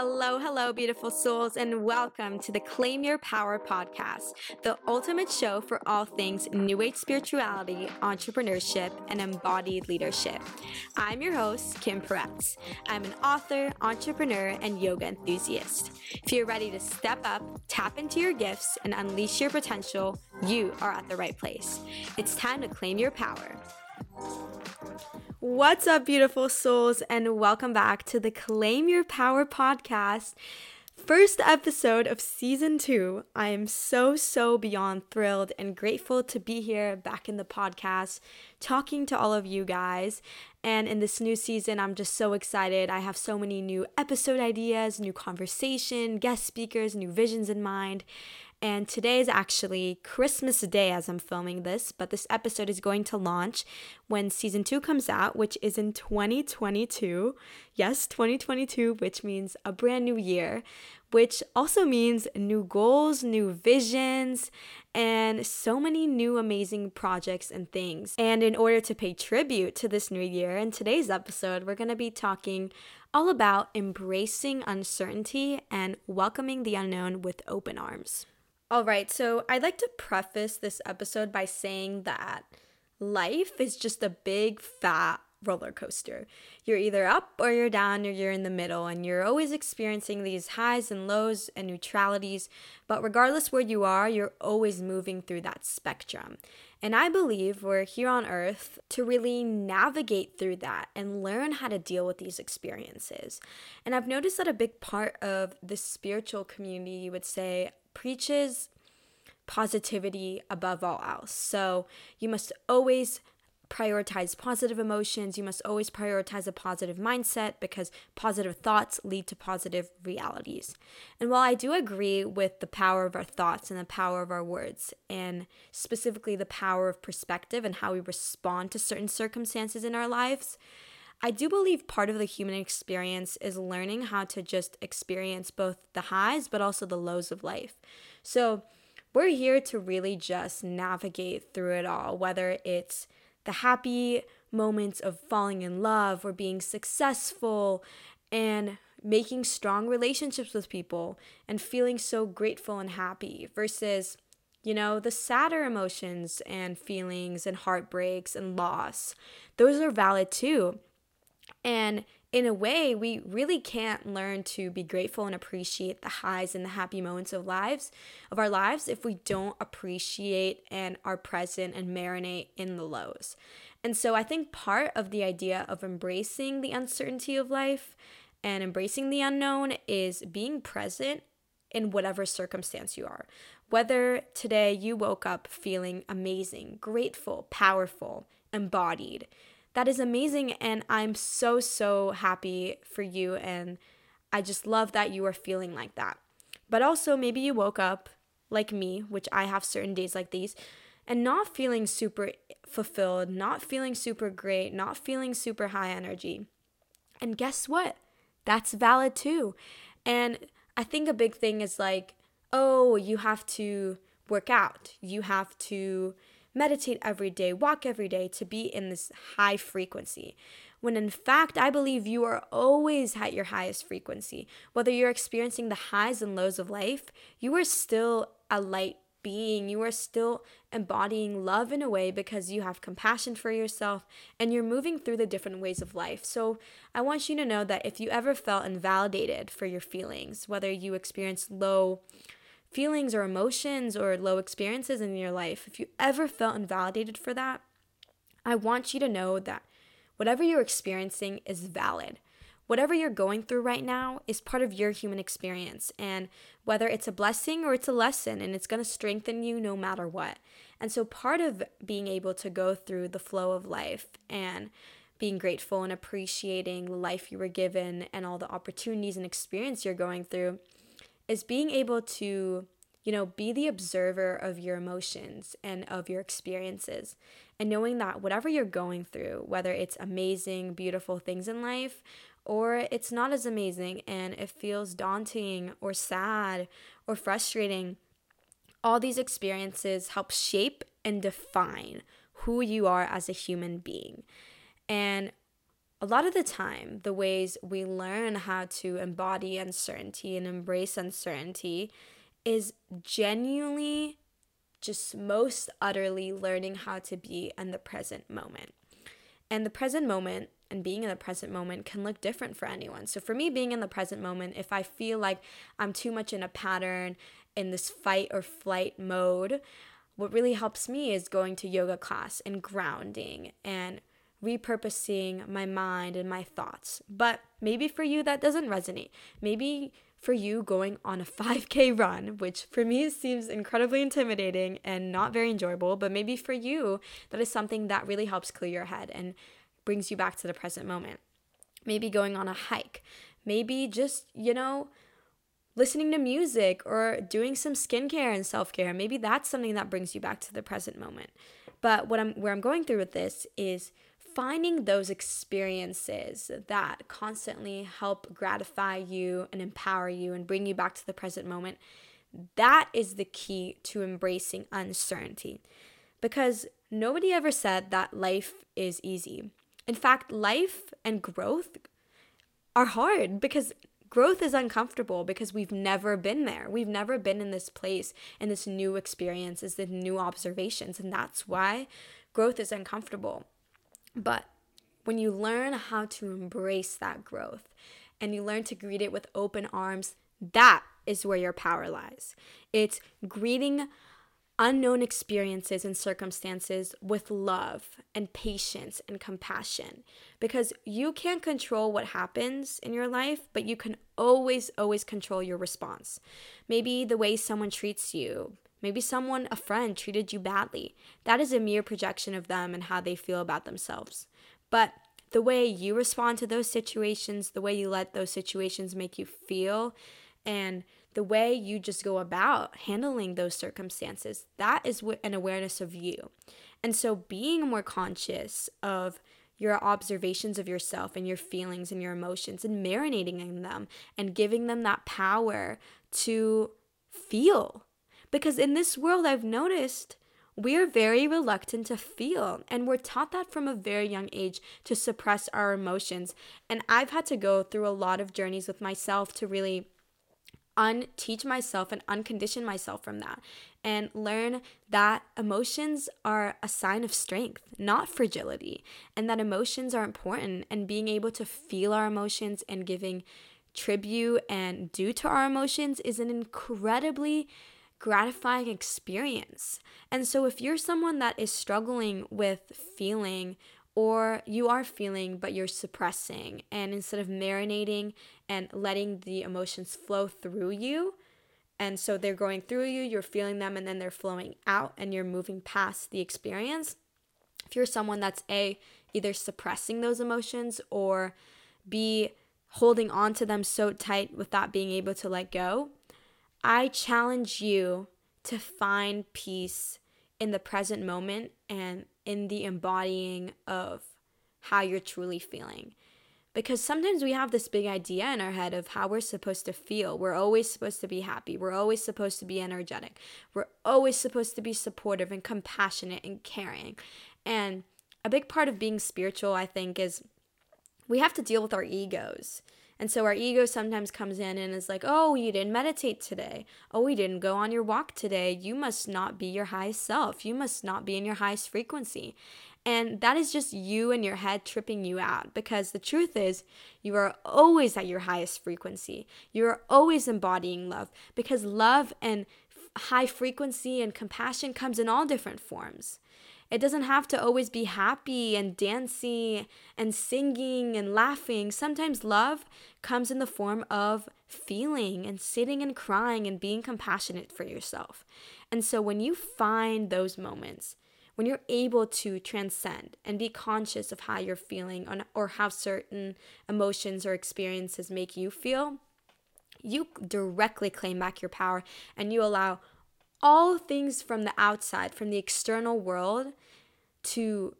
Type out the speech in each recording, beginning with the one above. Hello, hello, beautiful souls, and welcome to the Claim Your Power podcast, the ultimate show for all things New Age spirituality, entrepreneurship, and embodied leadership. I'm your host, Kim Peretz. I'm an author, entrepreneur, and yoga enthusiast. If you're ready to step up, tap into your gifts, and unleash your potential, you are at the right place. It's time to claim your power. What's up, beautiful souls, and welcome back to the Claim Your Power podcast, first episode of season 2. I am so beyond thrilled and grateful to be here back in the podcast, talking to all of you guys. And in this new season, I'm just so excited. I have so many new episode ideas, new conversation, guest speakers, new visions in mind. And today is actually Christmas Day as I'm filming this, but this episode is going to launch when season 2 comes out, which is in 2022. Yes, 2022, which means a brand new year, which also means new goals, new visions, and so many new amazing projects and things. And in order to pay tribute to this new year, in today's episode, we're going to be talking all about embracing uncertainty and welcoming the unknown with open arms. All right, so I'd like to preface this episode by saying that life is just a big fat roller coaster. You're either up or you're down or you're in the middle, and you're always experiencing these highs and lows and neutralities, but regardless where you are, you're always moving through that spectrum. And I believe we're here on earth to really navigate through that and learn how to deal with these experiences. And I've noticed that a big part of the spiritual community, you would say, preaches positivity above all else. So you must always prioritize positive emotions. You must always prioritize a positive mindset because positive thoughts lead to positive realities. And while I do agree with the power of our thoughts and the power of our words, and specifically the power of perspective and how we respond to certain circumstances in our lives, I do believe part of the human experience is learning how to just experience both the highs but also the lows of life. So we're here to really just navigate through it all, whether it's the happy moments of falling in love or being successful and making strong relationships with people and feeling so grateful and happy versus, you know, the sadder emotions and feelings and heartbreaks and loss. Those are valid too. And in a way, we really can't learn to be grateful and appreciate the highs and the happy moments of our lives if we don't appreciate and are present and marinate in the lows. And so I think part of the idea of embracing the uncertainty of life and embracing the unknown is being present in whatever circumstance you are. Whether today you woke up feeling amazing, grateful, powerful, embodied, that is amazing, and I'm so happy for you, and I just love that you are feeling like that. But also, maybe you woke up like me, which I have certain days like these, and not feeling super fulfilled, not feeling super great, not feeling super high energy. And guess what? That's valid too. And I think a big thing is like, oh, you have to work out. You have to meditate every day, walk every day to be in this high frequency. When in fact, I believe you are always at your highest frequency. Whether you're experiencing the highs and lows of life, you are still a light being. You are still embodying love in a way because you have compassion for yourself and you're moving through the different ways of life. So I want you to know that if you ever felt invalidated for your feelings, whether you experienced low feelings or emotions or low experiences in your life, if you ever felt invalidated for that, I want you to know that whatever you're experiencing is valid. Whatever you're going through right now is part of your human experience, and whether it's a blessing or it's a lesson, and it's going to strengthen you no matter what. And so part of being able to go through the flow of life and being grateful and appreciating the life you were given and all the opportunities and experience you're going through is being able to, you know, be the observer of your emotions and of your experiences, and knowing that whatever you're going through, whether it's amazing, beautiful things in life, or it's not as amazing and it feels daunting or sad or frustrating, all these experiences help shape and define who you are as a human being. And a lot of the time, the ways we learn how to embody uncertainty and embrace uncertainty is genuinely just most utterly learning how to be in the present moment. And the present moment and being in the present moment can look different for anyone. So for me, being in the present moment, if I feel like I'm too much in a pattern, in this fight or flight mode, what really helps me is going to yoga class and grounding and repurposing my mind and my thoughts. But maybe for you, that doesn't resonate. Maybe for you, going on a 5K run, which for me seems incredibly intimidating and not very enjoyable, but maybe for you, that is something that really helps clear your head and brings you back to the present moment. Maybe going on a hike. Maybe just, listening to music or doing some skincare and self-care. Maybe that's something that brings you back to the present moment. But where I'm going through with this is finding those experiences that constantly help gratify you and empower you and bring you back to the present moment. That is the key to embracing uncertainty, because nobody ever said that life is easy. In fact, life and growth are hard because growth is uncomfortable, because we've never been there. We've never been in this place, and this new experience is the new observations, and that's why growth is uncomfortable. But when you learn how to embrace that growth and you learn to greet it with open arms, that is where your power lies. It's greeting unknown experiences and circumstances with love and patience and compassion, because you can't control what happens in your life, but you can always, always control your response. Maybe the way someone treats you, maybe a friend treated you badly. That is a mere projection of them and how they feel about themselves. But the way you respond to those situations, the way you let those situations make you feel, and the way you just go about handling those circumstances, that is an awareness of you. And so being more conscious of your observations of yourself and your feelings and your emotions and marinating in them and giving them that power to feel. Because in this world, I've noticed we are very reluctant to feel, and we're taught that from a very young age to suppress our emotions. And I've had to go through a lot of journeys with myself to really unteach myself and uncondition myself from that, and learn that emotions are a sign of strength, not fragility, and that emotions are important, and being able to feel our emotions and giving tribute and due to our emotions is an incredibly gratifying experience. And so if you're someone that is struggling with feeling, or you are feeling but you're suppressing, and instead of marinating and letting the emotions flow through you, and so they're going through you, you're feeling them, and then they're flowing out and you're moving past the experience. If you're someone that's either suppressing those emotions or B, holding on to them so tight without being able to let go, I challenge you to find peace in the present moment and in the embodying of how you're truly feeling. Because sometimes we have this big idea in our head of how we're supposed to feel. We're always supposed to be happy. We're always supposed to be energetic. We're always supposed to be supportive and compassionate and caring. And a big part of being spiritual, I think, is we have to deal with our egos. And so our ego sometimes comes in and is like, oh, you didn't meditate today. Oh, you didn't go on your walk today. You must not be your highest self. You must not be in your highest frequency. And that is just you and your head tripping you out, because the truth is you are always at your highest frequency. You are always embodying love, because love and high frequency and compassion comes in all different forms. It doesn't have to always be happy and dancing and singing and laughing. Sometimes love comes in the form of feeling and sitting and crying and being compassionate for yourself. And so when you find those moments, when you're able to transcend and be conscious of how you're feeling or how certain emotions or experiences make you feel, you directly claim back your power, and you allow all things from the outside, from the external world, to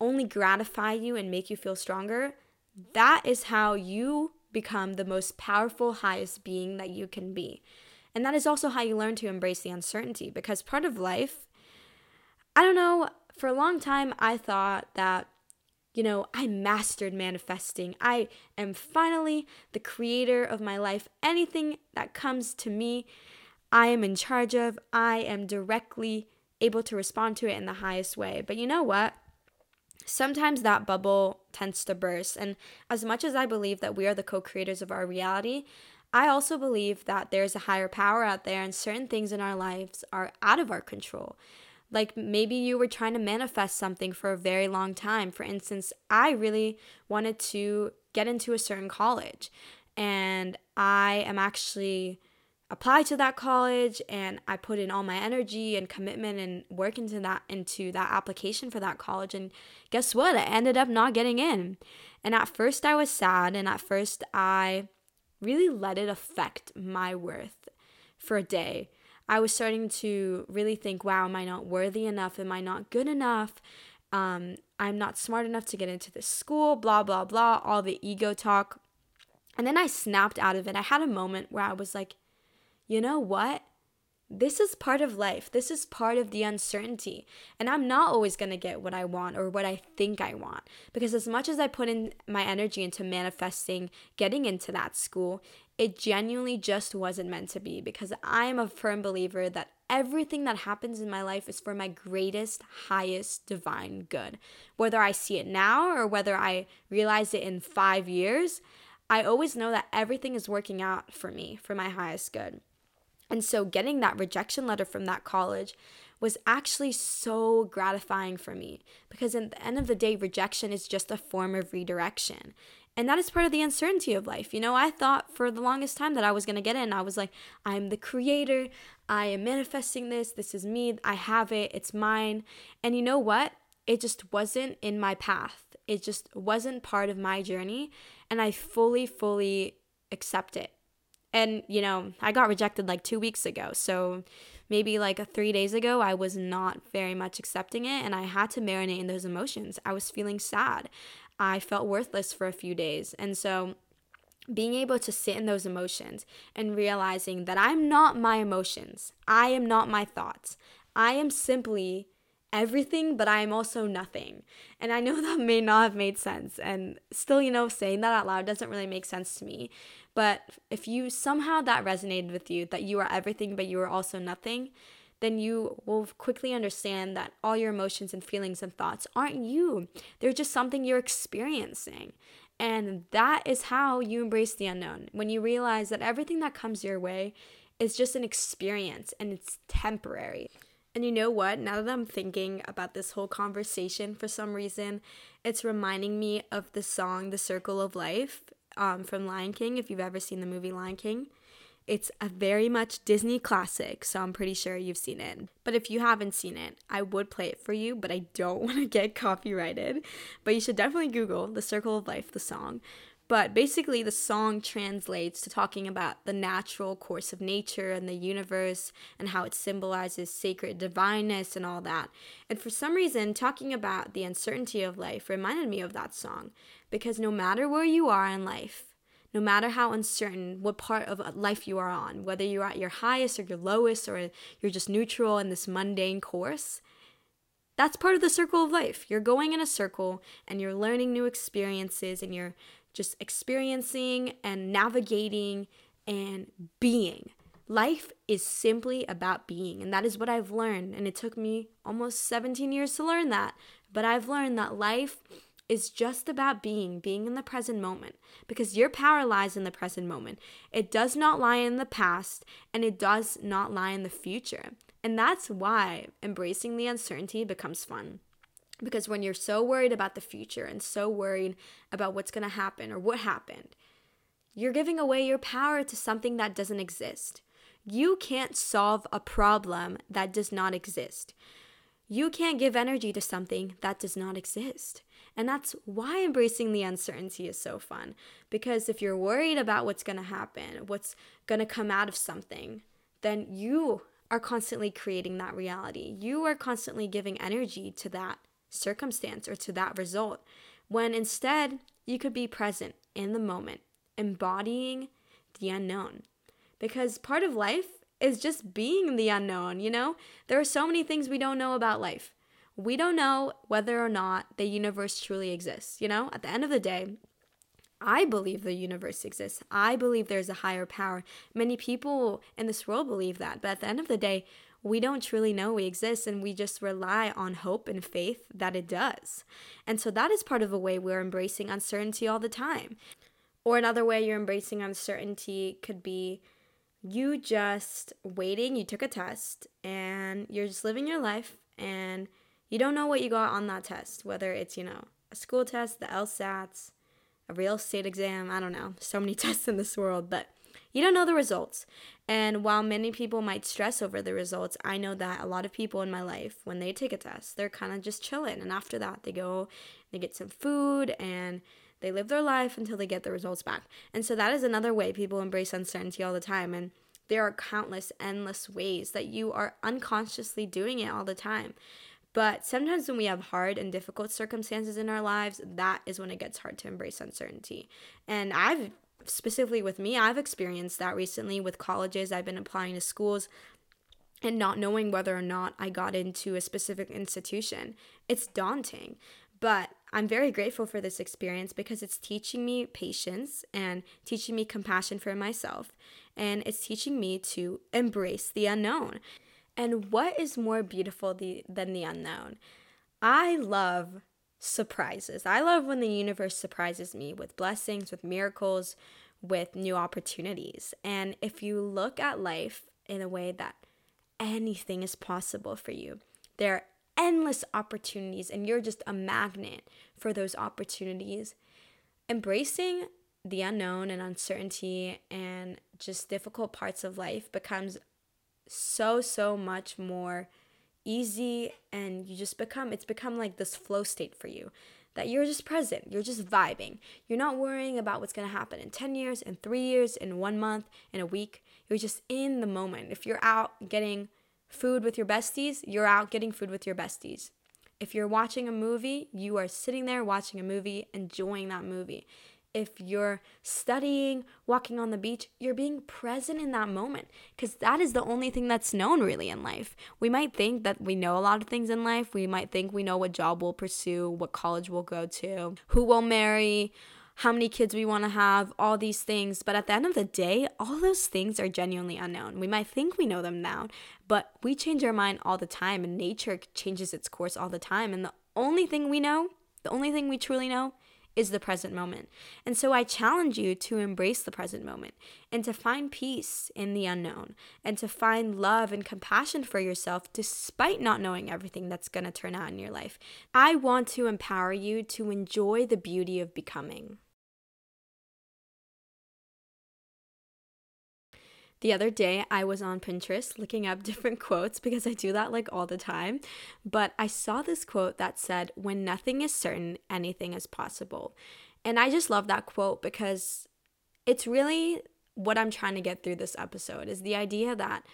only gratify you and make you feel stronger. That is how you become the most powerful, highest being that you can be. And that is also how you learn to embrace the uncertainty, because part of life, for a long time I thought that you know, I mastered manifesting. I am finally the creator of my life. Anything that comes to me, I am in charge of. I am directly able to respond to it in the highest way. But you know what? Sometimes that bubble tends to burst. And as much as I believe that we are the co-creators of our reality, I also believe that there's a higher power out there, and certain things in our lives are out of our control. Like maybe you were trying to manifest something for a very long time. For instance, I really wanted to get into a certain college, and I am actually applied to that college, and I put in all my energy and commitment and work into that application for that college. And guess what? I ended up not getting in. And at first I was sad, and at first I really let it affect my worth for a day. I was starting to really think, wow, am I not worthy enough? Am I not good enough? I'm not smart enough to get into this school, blah, blah, blah, all the ego talk. And then I snapped out of it. I had a moment where I was like, you know what? This is part of life. This is part of the uncertainty. And I'm not always going to get what I want or what I think I want. Because as much as I put in my energy into manifesting, getting into that school, it genuinely just wasn't meant to be. Because I am a firm believer that everything that happens in my life is for my greatest, highest, divine good. Whether I see it now or whether I realize it in 5 years, I always know that everything is working out for me, for my highest good. And so getting that rejection letter from that college was actually so gratifying for me, because at the end of the day, rejection is just a form of redirection. And that is part of the uncertainty of life. You know, I thought for the longest time that I was going to get in. I was like, I'm the creator. I am manifesting this. This is me. I have it. It's mine. And you know what? It just wasn't in my path. It just wasn't part of my journey. And I fully, fully accept it. And, you know, I got rejected like 2 weeks ago. So maybe like 3 days ago, I was not very much accepting it. And I had to marinate in those emotions. I was feeling sad. I felt worthless for a few days. And so being able to sit in those emotions and realizing that I'm not my emotions. I am not my thoughts. I am simply everything, but I am also nothing. And I know that may not have made sense. And still, you know, saying that out loud doesn't really make sense to me. But if you somehow that resonated with you, that you are everything, but you are also nothing, then you will quickly understand that all your emotions and feelings and thoughts aren't you. They're just something you're experiencing. And that is how you embrace the unknown. When you realize that everything that comes your way is just an experience and it's temporary. And you know what? Now that I'm thinking about this whole conversation, for some reason, it's reminding me of the song, The Circle of Life, from Lion King. If you've ever seen the movie Lion King, it's a very much Disney classic, so I'm pretty sure you've seen it. But if you haven't seen it, I would play it for you, but I don't want to get copyrighted. But you should definitely Google The Circle of Life, the song. But basically, the song translates to talking about the natural course of nature and the universe and how it symbolizes sacred divineness and all that. And for some reason, talking about the uncertainty of life reminded me of that song, because no matter where you are in life, no matter how uncertain what part of life you are on, whether you're at your highest or your lowest or you're just neutral in this mundane course, that's part of the circle of life. You're going in a circle and you're learning new experiences and you're just experiencing and navigating and being. Life is simply about being, and that is what I've learned. And it took me almost 17 years to learn that. But I've learned that life is just about being in the present moment, because your power lies in the present moment. It does not lie in the past, and it does not lie in the future. And that's why embracing the uncertainty becomes fun. Because when you're so worried about the future and so worried about what's going to happen or what happened, you're giving away your power to something that doesn't exist. You can't solve a problem that does not exist. You can't give energy to something that does not exist. And that's why embracing the uncertainty is so fun. Because if you're worried about what's going to happen, what's going to come out of something, then you are constantly creating that reality. You are constantly giving energy to that circumstance or to that result, when instead you could be present in the moment, embodying the unknown. Because part of life is just being the unknown. You know, there are so many things we don't know about life. we don't know whether or not the universe truly exists. You know, at the end of the day, I believe the universe exists. I believe there's a higher power. Many people in this world believe that. But at the end of the day, we don't truly know we exist, and we just rely on hope and faith that it does. And so that is part of a way we're embracing uncertainty all the time. Or another way you're embracing uncertainty could be you just waiting, you took a test, and you're just living your life, and you don't know what you got on that test, whether it's, you know, a school test, the LSATs, a real estate exam, I don't know, so many tests in this world, but you don't know the results. And while many people might stress over the results, I know that a lot of people in my life, when they take a test, they're kind of just chilling. And after that, they go, they get some food, and they live their life until they get the results back. And so that is another way people embrace uncertainty all the time. And there are countless, endless ways that you are unconsciously doing it all the time. But sometimes when we have hard and difficult circumstances in our lives, that is when it gets hard to embrace uncertainty. And specifically with me, I've experienced that recently with colleges. I've been applying to schools and not knowing whether or not I got into a specific institution. It's daunting, but I'm very grateful for this experience because it's teaching me patience and teaching me compassion for myself. And it's teaching me to embrace the unknown. And what is more beautiful than the unknown? I love surprises. I love when the universe surprises me with blessings, with miracles, with new opportunities. And if you look at life in a way that anything is possible for you, there are endless opportunities, and you're just a magnet for those opportunities. Embracing the unknown and uncertainty and just difficult parts of life becomes so much more easy, and you just become like this flow state for you, that you're just present, you're just vibing, you're not worrying about what's going to happen in 10 years, in 3 years, in 1 month, in a week. You're just in the moment. If you're out getting food with your besties, you're out getting food with your besties. If you're watching a movie, you are sitting there watching a movie, enjoying that movie. If you're studying, walking on the beach, you're being present in that moment, because that is the only thing that's known really in life. We might think that we know a lot of things in life. We might think we know what job we'll pursue, what college we'll go to, who we'll marry, how many kids we want to have, all these things. But at the end of the day, all those things are genuinely unknown. We might think we know them now, but we change our mind all the time, and nature changes its course all the time. And the only thing we know, the only thing we truly know, is the present moment. And so I challenge you to embrace the present moment and to find peace in the unknown and to find love and compassion for yourself despite not knowing everything that's going to turn out in your life. I want to empower you to enjoy the beauty of becoming. The other day, I was on Pinterest looking up different quotes because I do that like all the time. But I saw this quote that said, "When nothing is certain, anything is possible." And I just love that quote because it's really what I'm trying to get through this episode, is the idea that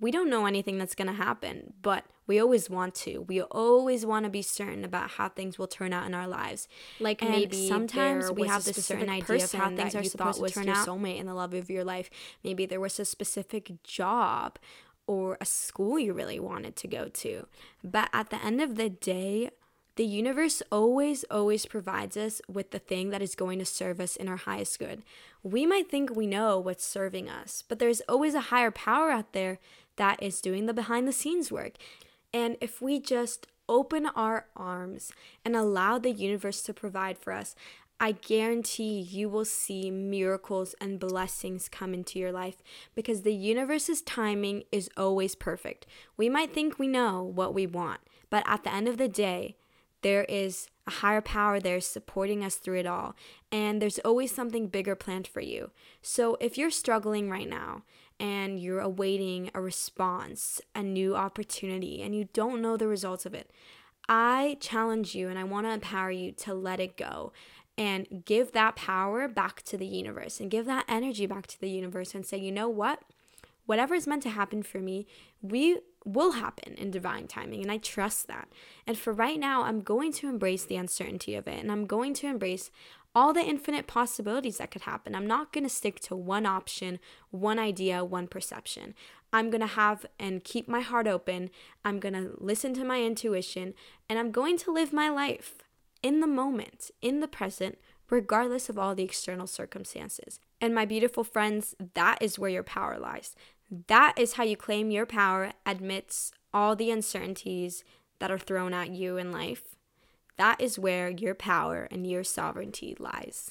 we don't know anything that's going to happen, but we always want to. We always want to be certain about how things will turn out in our lives. Like, and maybe sometimes we have this certain idea of how things are supposed to turn out. Soulmate and the love of your life. Maybe there was a specific job or a school you really wanted to go to. But at the end of the day, the universe always provides us with the thing that is going to serve us in our highest good. We might think we know what's serving us, but there's always a higher power out there that is doing the behind-the-scenes work. And if we just open our arms and allow the universe to provide for us, I guarantee you will see miracles and blessings come into your life, because the universe's timing is always perfect. We might think we know what we want, but at the end of the day, there is a higher power there supporting us through it all. And there's always something bigger planned for you. So if you're struggling right now and you're awaiting a response, a new opportunity, and you don't know the results of it, I challenge you and I want to empower you to let it go and give that power back to the universe and give that energy back to the universe and say, you know what? Whatever is meant to happen for me, we will happen in divine timing, and I trust that. And for right now, I'm going to embrace the uncertainty of it, and I'm going to embrace all the infinite possibilities that could happen. I'm not going to stick to one option, one idea, one perception. I'm going to have and keep my heart open. I'm going to listen to my intuition, and I'm going to live my life in the moment, in the present, regardless of all the external circumstances. And my beautiful friends, that is where your power lies. That is how you claim your power amidst all the uncertainties that are thrown at you in life. That is where your power and your sovereignty lies.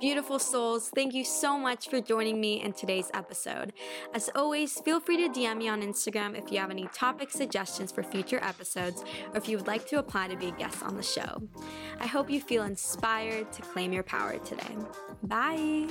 Beautiful souls, thank you so much for joining me in today's episode. As always, feel free to DM me on Instagram if you have any topic suggestions for future episodes, or if you would like to apply to be a guest on the show. I hope you feel inspired to claim your power today. Bye!